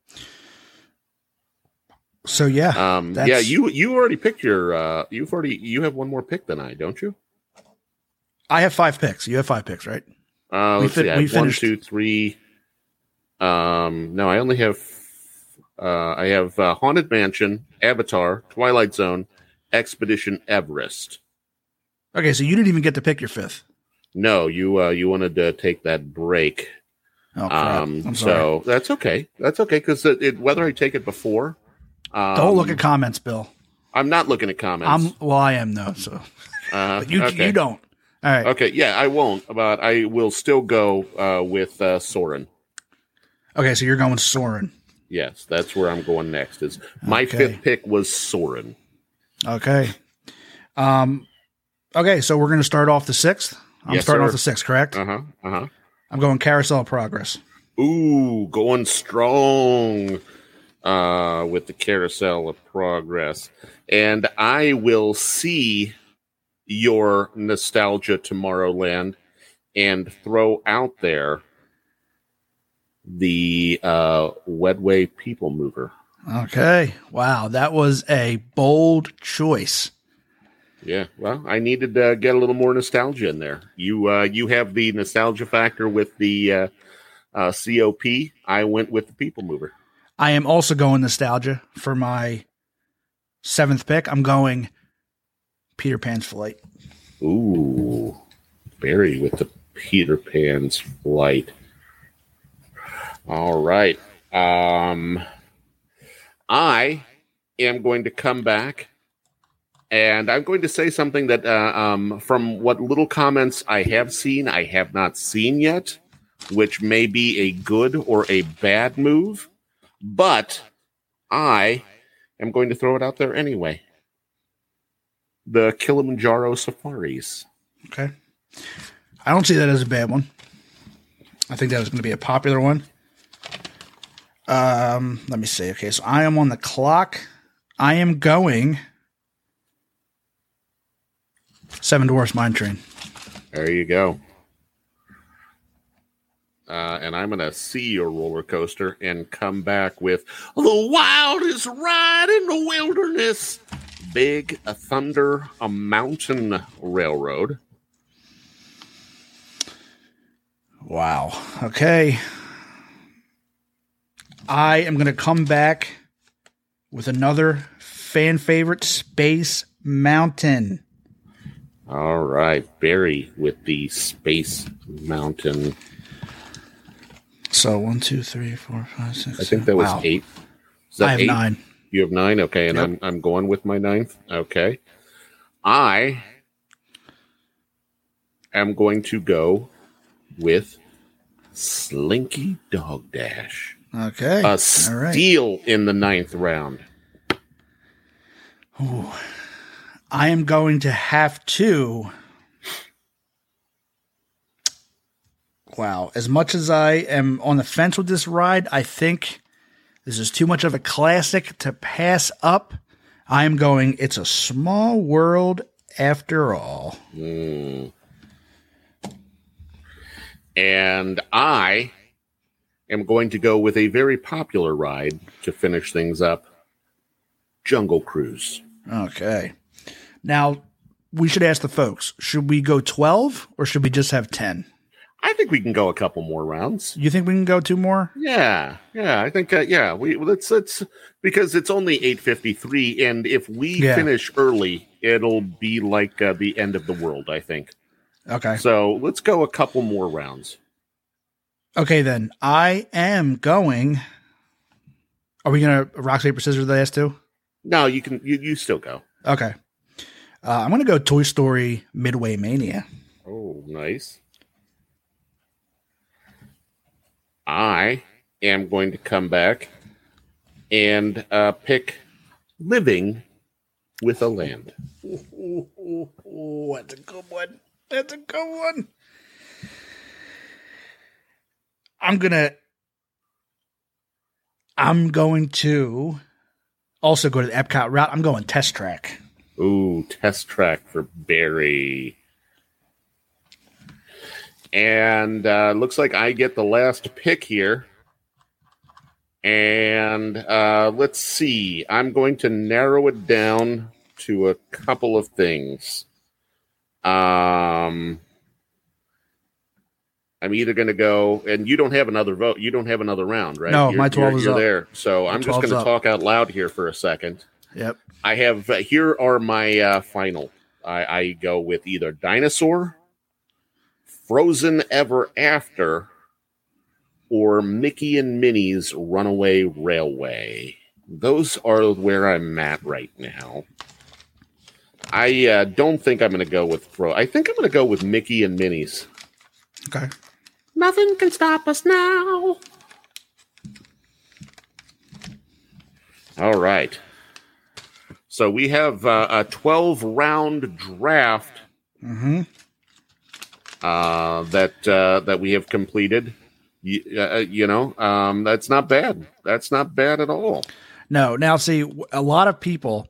So yeah. Um. That's... Yeah. You you already picked your. Uh. You've already. You have one more pick than I, don't you? I have five picks. You have five picks, right? Uh, let's we fin- see. I have we one, finished. two, three. Um, no, I only have. Uh, I have uh, Haunted Mansion, Avatar, Twilight Zone, Expedition Everest. Okay, so you didn't even get to pick your fifth. No, you uh, you wanted to take that break. Oh, crap. Um, I'm sorry. So that's okay. That's okay because it, it, whether I take it before, um, don't look at comments, Bill. I'm not looking at comments. I'm well, I am though. So uh, but you okay. you don't. All right. Okay. Yeah, I won't, but I will still go uh, with uh, Soarin'. Okay, so you're going Soarin'. Yes, that's where I'm going next. Is my okay. fifth pick was Soarin'. Okay. Um. Okay, so we're going to start off the sixth. I'm yes, starting sir. off the sixth, correct? Uh huh. Uh huh. I'm going Carousel of Progress. Ooh, going strong uh, with the Carousel of Progress, and I will see your nostalgia Tomorrowland and throw out there the uh Wedway People Mover. Okay. Wow, that was a bold choice. Yeah, well, I needed to get a little more nostalgia in there. You uh you have the nostalgia factor with the uh, uh C O P. I went with the People Mover. I am also going nostalgia for my seventh pick. I'm going Peter Pan's Flight. Ooh, Barry with the Peter Pan's Flight. All right. Um, I am going to come back, and I'm going to say something that uh, um, from what little comments I have seen, I have not seen yet, which may be a good or a bad move, but I am going to throw it out there anyway. The Kilimanjaro Safaris. Okay. I don't see that as a bad one. I think that was going to be a popular one. Um, let me see. Okay, so I am on the clock. I am going Seven Dwarfs Mine Train. There you go. Uh, and I'm going to see your roller coaster and come back with the wildest ride in the wilderness. Big Thunder Mountain Railroad. Wow. Okay. I am going to come back with another fan favorite, Space Mountain. All right. Barry with the Space Mountain. So one, two, three, four, five, six, I think that was wow. eight. Is that I have eight? Nine. You have nine? Okay, and yep. I'm I'm going with my ninth. Okay. I am going to go with Slinky Dog Dash. Okay. A steal right. in the ninth round. Ooh. I am going to have to... Wow. As much as I am on the fence with this ride, I think... This is too much of a classic to pass up. I am going, It's a Small World After All. Mm. And I am going to go with a very popular ride to finish things up, Jungle Cruise. Okay. Now, we should ask the folks, should we go twelve or should we just have ten? I think we can go a couple more rounds. You think we can go two more? Yeah, yeah. I think uh, yeah. We let's let's because it's only eight fifty three, and if we yeah. finish early, it'll be like uh, the end of the world. I think. Okay. So let's go a couple more rounds. Okay, then I am going. Are we gonna rock paper scissors the last two? No, you can. You you still go. Okay. Uh, I'm gonna go Toy Story Midway Mania. Oh, nice. I am going to come back and uh, pick Living with a Land. Ooh, ooh, ooh, ooh, that's a good one. That's a good one. I'm gonna. I'm going to also go to the Epcot route. I'm going Test Track. Ooh, Test Track for Barry. And uh, looks like I get the last pick here. And uh, let's see. I'm going to narrow it down to a couple of things. Um, I'm either going to go, and you don't have another vote. You don't have another round, right? No, you're, my twelve you're, is you're up. There. So my I'm just going to talk out loud here for a second. Yep. I have, uh, here are my uh, final. I, I go with either Dinosaur, Frozen Ever After, or Mickey and Minnie's Runaway Railway. Those are where I'm at right now. I uh, don't think I'm going to go with Fro. I think I'm going to go with Mickey and Minnie's. Okay. Nothing can stop us now. All right. So we have uh, a twelve-round draft. Mm-hmm. Uh, that uh, that we have completed, you, uh, you know, um, that's not bad. That's not bad at all. No. Now, see, a lot of people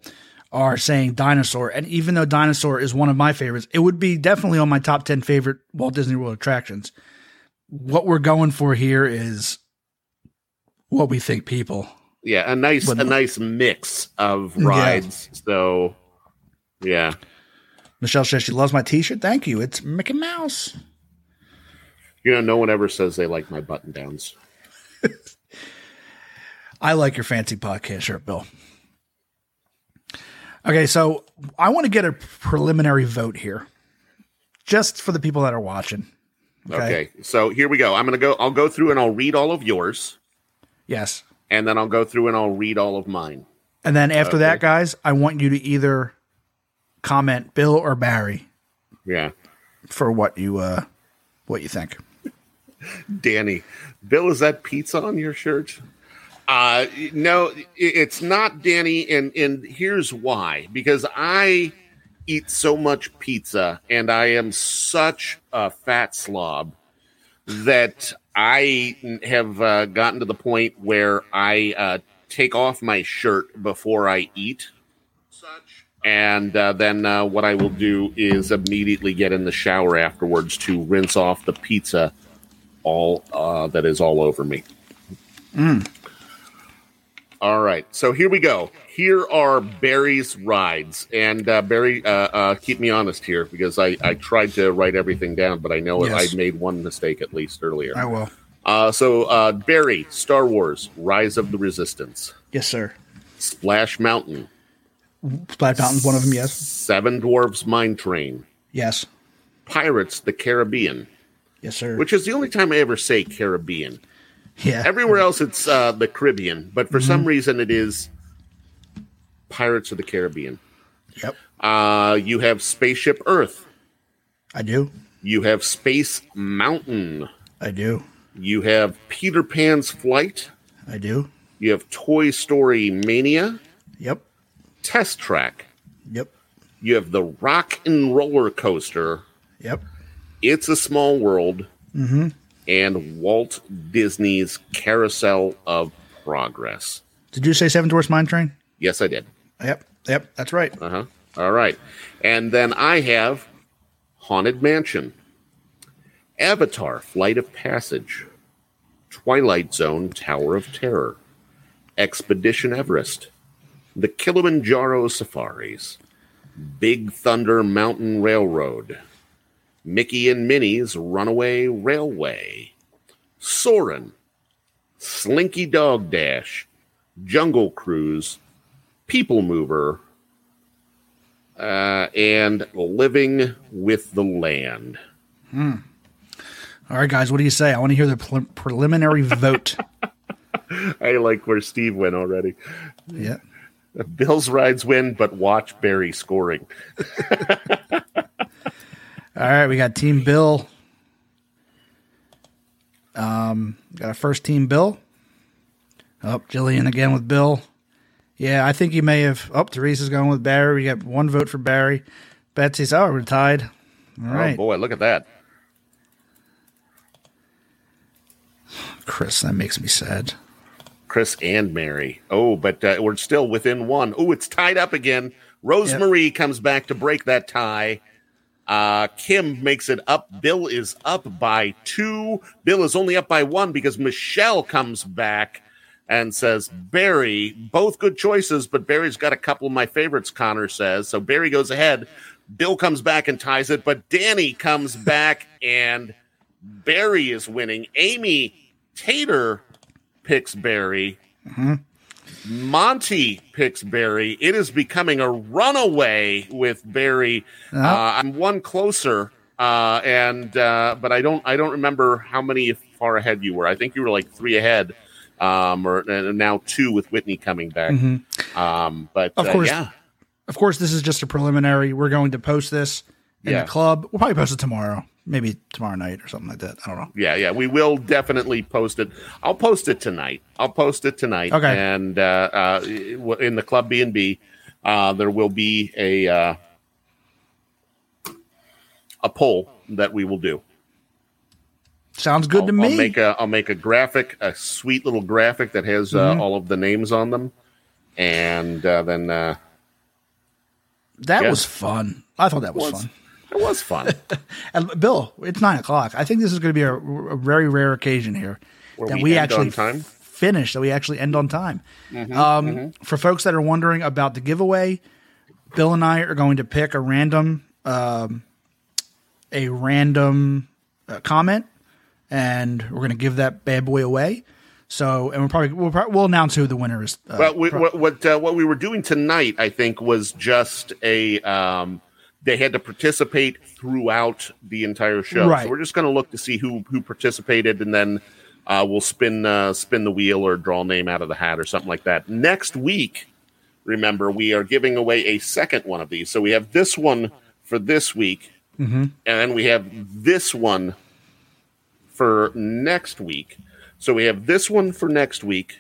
are saying Dinosaur, and even though Dinosaur is one of my favorites, it would be definitely on my top ten favorite Walt Disney World attractions. What we're going for here is what we think people. Yeah, a nice a nice mix of rides. Yeah. So, yeah. Michelle says she loves my T-shirt. Thank you. It's Mickey Mouse. You know, no one ever says they like my button downs. I like your fancy podcast shirt, Bill. Okay, so I want to get a preliminary vote here, just for the people that are watching. Okay, okay so here we go. I'm gonna go. I'll go through and I'll read all of yours. Yes. And then I'll go through and I'll read all of mine. And then after okay. that, guys, I want you to either comment Bill or Barry, yeah, for what you uh, what you think. Danny, Bill, is that pizza on your shirt? Uh, no, it's not, Danny, and and here's why: because I eat so much pizza, and I am such a fat slob that I have uh, gotten to the point where I uh, take off my shirt before I eat. Such. And uh, then uh, what I will do is immediately get in the shower afterwards to rinse off the pizza all uh, that is all over me. Mm. All right. So here we go. Here are Barry's rides. And uh, Barry, uh, uh, keep me honest here because I, I tried to write everything down, but I know yes. I made one mistake at least earlier. I will. Uh, so uh, Barry, Star Wars, Rise of the Resistance. Yes, sir. Splash Mountain. Splash Mountain's one of them, yes. Seven Dwarfs Mine Train. Yes. Pirates the Caribbean. Yes, sir. Which is the only time I ever say Caribbean. Yeah. Everywhere else it's uh, the Caribbean, but for mm-hmm. some reason it is Pirates of the Caribbean. Yep. Uh, you have Spaceship Earth. I do. You have Space Mountain. I do. You have Peter Pan's Flight. I do. You have Toy Story Mania. Yep. Test Track. Yep. You have the Rock and Roller Coaster. Yep. It's a Small World. Mm-hmm. And Walt Disney's Carousel of Progress. Did you say Seven Dwarfs Mine Train? Yes, I did. Yep. Yep. That's right. Uh huh. All right. And then I have Haunted Mansion, Avatar Flight of Passage, Twilight Zone Tower of Terror, Expedition Everest, the Kilimanjaro Safaris, Big Thunder Mountain Railroad, Mickey and Minnie's Runaway Railway, Soarin', Slinky Dog Dash, Jungle Cruise, People Mover, uh, and Living with the Land. Hmm. All right, guys, what do you say? I want to hear the pre- preliminary vote. I like where Steve went already. Yeah. Bill's rides win, but watch Barry scoring. All right, we got Team Bill. Um, got a first Team Bill. Oh, Jillian again with Bill. Yeah, I think you may have. Oh, Teresa's going with Barry. We got one vote for Barry. Betsy's, oh, we're tied. All right. Oh, boy, look at that. Chris, that makes me sad. Chris and Mary. Oh, but uh, we're still within one. Oh, it's tied up again. Rosemarie yep. comes back to break that tie. Uh, Kim makes it up. Bill is up by two. Bill is only up by one because Michelle comes back and says, Barry, both good choices, but Barry's got a couple of my favorites, Connor says. So Barry goes ahead. Bill comes back and ties it, but Danny comes back and Barry is winning. Amy Tater picks Barry. Mm-hmm. Monty picks Barry. It is becoming a runaway with Barry. Uh-huh. Uh, I'm one closer, uh, and uh, but I don't I don't remember how many far ahead you were. I think you were like three ahead, um, or and now two with Whitney coming back. Mm-hmm. Um, but of course, uh, yeah, of course, this is just a preliminary. We're going to post this in yeah. the club. We'll probably post it tomorrow. Maybe tomorrow night or something like that. I don't know. Yeah, yeah. We will definitely post it. I'll post it tonight. I'll post it tonight. Okay. And uh, uh, in the Club B and B, uh, there will be a uh, a poll that we will do. Sounds good I'll, to me. I'll make, a, I'll make a graphic, a sweet little graphic that has mm-hmm. uh, all of the names on them. And uh, then... Uh, that yeah. was fun. I thought that was Once. fun. It was fun. And Bill, it's nine o'clock. I think this is going to be a, a very rare occasion here Where that we, we actually time. finish, that we actually end on time. Mm-hmm, um, mm-hmm. For folks that are wondering about the giveaway, Bill and I are going to pick a random, um, a random uh, comment, and we're going to give that bad boy away. So, and we're probably we'll, pro- we'll announce who the winner is. Uh, well, we, pro- what what uh, what we were doing tonight, I think, was just a. Um, They had to participate throughout the entire show, right. So we're just going to look to see who who participated, and then uh, we'll spin uh, spin the wheel or draw a name out of the hat or something like that. Next week, remember, we are giving away a second one of these. So we have this one for this week, mm-hmm. and then we have this one for next week. So we have this one for next week,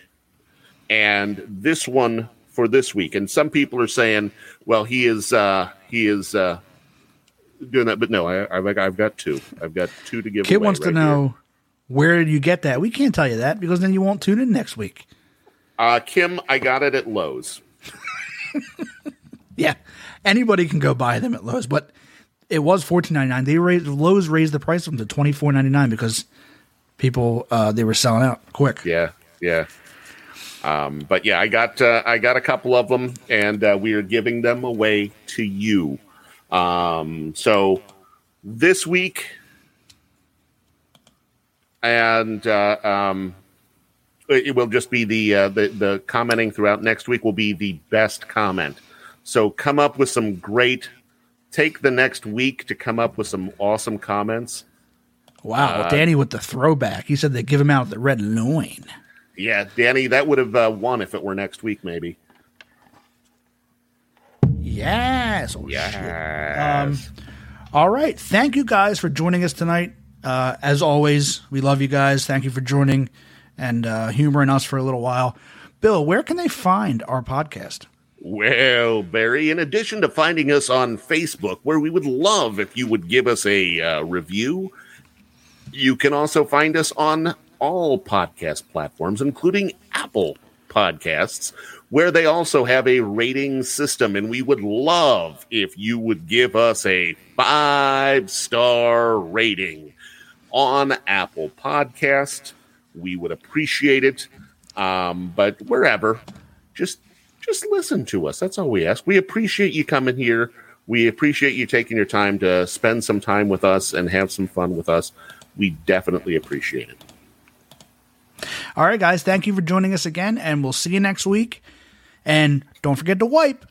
and this one for this week. And some people are saying, "Well, he is." Uh, He is uh, doing that, but no, I, I, I've got two. I've got two to give Kid away. Kid wants right to know here. Where did you get that? We can't tell you that because then you won't tune in next week. Uh, Kim, I got it at Lowe's. Yeah, anybody can go buy them at Lowe's, but it was fourteen ninety-nine. They raised Lowe's raised the price of them to twenty-four ninety-nine because people uh, they were selling out quick. Yeah, yeah. Um, but yeah, I got uh, I got a couple of them, and uh, we are giving them away to you. Um, so this week, and uh, um, it will just be the, uh, the the commenting throughout. Next week will be the best comment. So come up with some great. Take the next week to come up with some awesome comments. Wow, uh, Danny with the throwback. He said they give him out the red loin. Yeah, Danny, that would have uh, won if it were next week, maybe. Yes. Oh, yes. Shit. Um, all right. Thank you guys for joining us tonight. Uh, as always, we love you guys. Thank you for joining and uh, humoring us for a little while. Bill, where can they find our podcast? Well, Barry, in addition to finding us on Facebook, where we would love if you would give us a uh, review, you can also find us on all podcast platforms, including Apple Podcasts, where they also have a rating system. And we would love if you would give us a five-star rating on Apple Podcast. We would appreciate it. Um, but wherever, just just listen to us. That's all we ask. We appreciate you coming here. We appreciate you taking your time to spend some time with us and have some fun with us. We definitely appreciate it. All right, guys. Thank you for joining us again, and we'll see you next week. And don't forget to wipe.